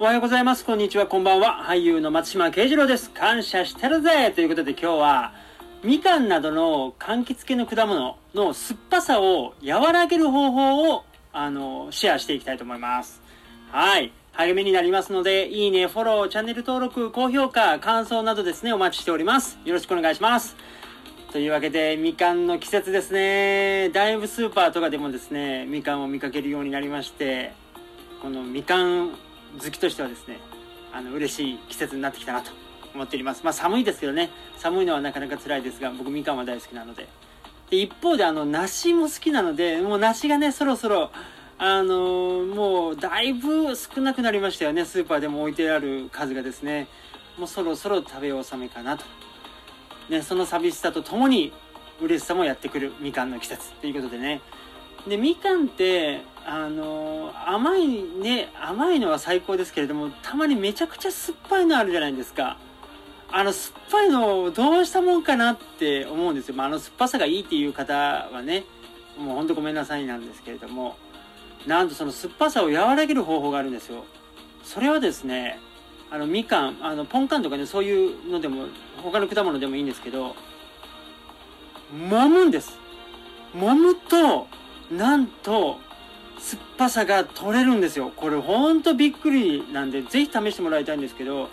おはようございます。こんにちは。こんばんは。俳優の松島慶次郎です。感謝してるぜということで、今日はみかんなどの柑橘系の果物の酸っぱさを和らげる方法をシェアしていきたいと思います。はい。励みになりますので、いいね、フォロー、チャンネル登録、高評価、感想などですね、お待ちしております。よろしくお願いします。というわけで、みかんの季節ですね。だいぶスーパーとかでもですね、みかんを見かけるようになりまして、このみかん好きとしてはですね、嬉しい季節になってきたなと思っております。まあ寒いですけどね、寒いのはなかなか辛いですが、僕みかんは大好きなので。で、一方で梨も好きなので、もう梨がね、そろそろ、もうだいぶ少なくなりましたよね。スーパーでも置いてある数がですね、もうそろそろ食べ納めかなと。ね、その寂しさとともに嬉しさもやってくるみかんの季節ということでね。で、みかんって甘いのは最高ですけれども、たまにめちゃくちゃ酸っぱいのあるじゃないですか。酸っぱいのをどうしたもんかなって思うんですよ。まあ、酸っぱさがいいっていう方はね、もうほんとごめんなさいなんですけれども、なんとその酸っぱさを和らげる方法があるんですよ。それはですね、みかん、ポンカンとかね、そういうのでも他の果物でもいいんですけど、揉むんです。揉むとなんと酸っぱさが取れるんですよ。これほんとびっくりなんで、ぜひ試してもらいたいんですけど、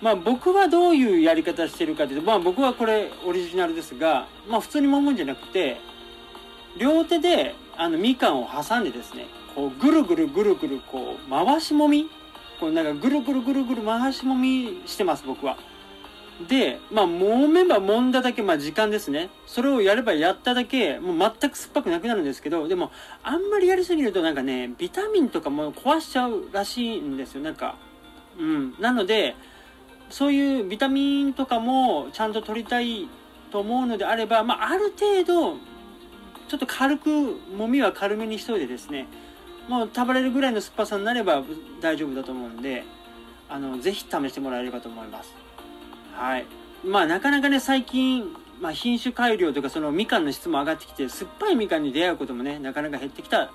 まあ僕はどういうやり方してるかというと、まあ僕はこれオリジナルですが、まあ普通に揉むんじゃなくて、両手でみかんを挟んでですね、こうぐるぐるぐるぐるこう回し揉み、こうなんかぐるぐるぐるぐる回し揉みしてます、僕は。で、まあ揉めば揉んだだけ、まあ時間ですね。それをやればやっただけ、もう全く酸っぱくなくなるんですけど、でもあんまりやりすぎるとなんかね、ビタミンとかも壊しちゃうらしいんですよ。なんか、うん。なので、そういうビタミンとかもちゃんと取りたいと思うのであれば、まあある程度、ちょっと軽く、揉みは軽めにしといてですね、もう食べれるぐらいの酸っぱさになれば大丈夫だと思うんで、ぜひ試してもらえればと思います。はい。まあなかなかね、最近、まあ品種改良とかそのみかんの質も上がってきて、酸っぱいみかんに出会うこともね、なかなか減ってきた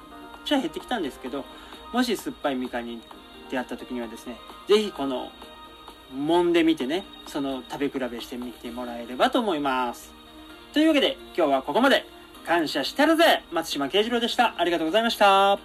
んですけど、もし酸っぱいみかんに出会った時にはですね、ぜひこの、揉んでみてね、その食べ比べしてみてもらえればと思います。というわけで、今日はここまで。感謝してるぜ。松島慶次郎でした。ありがとうございました。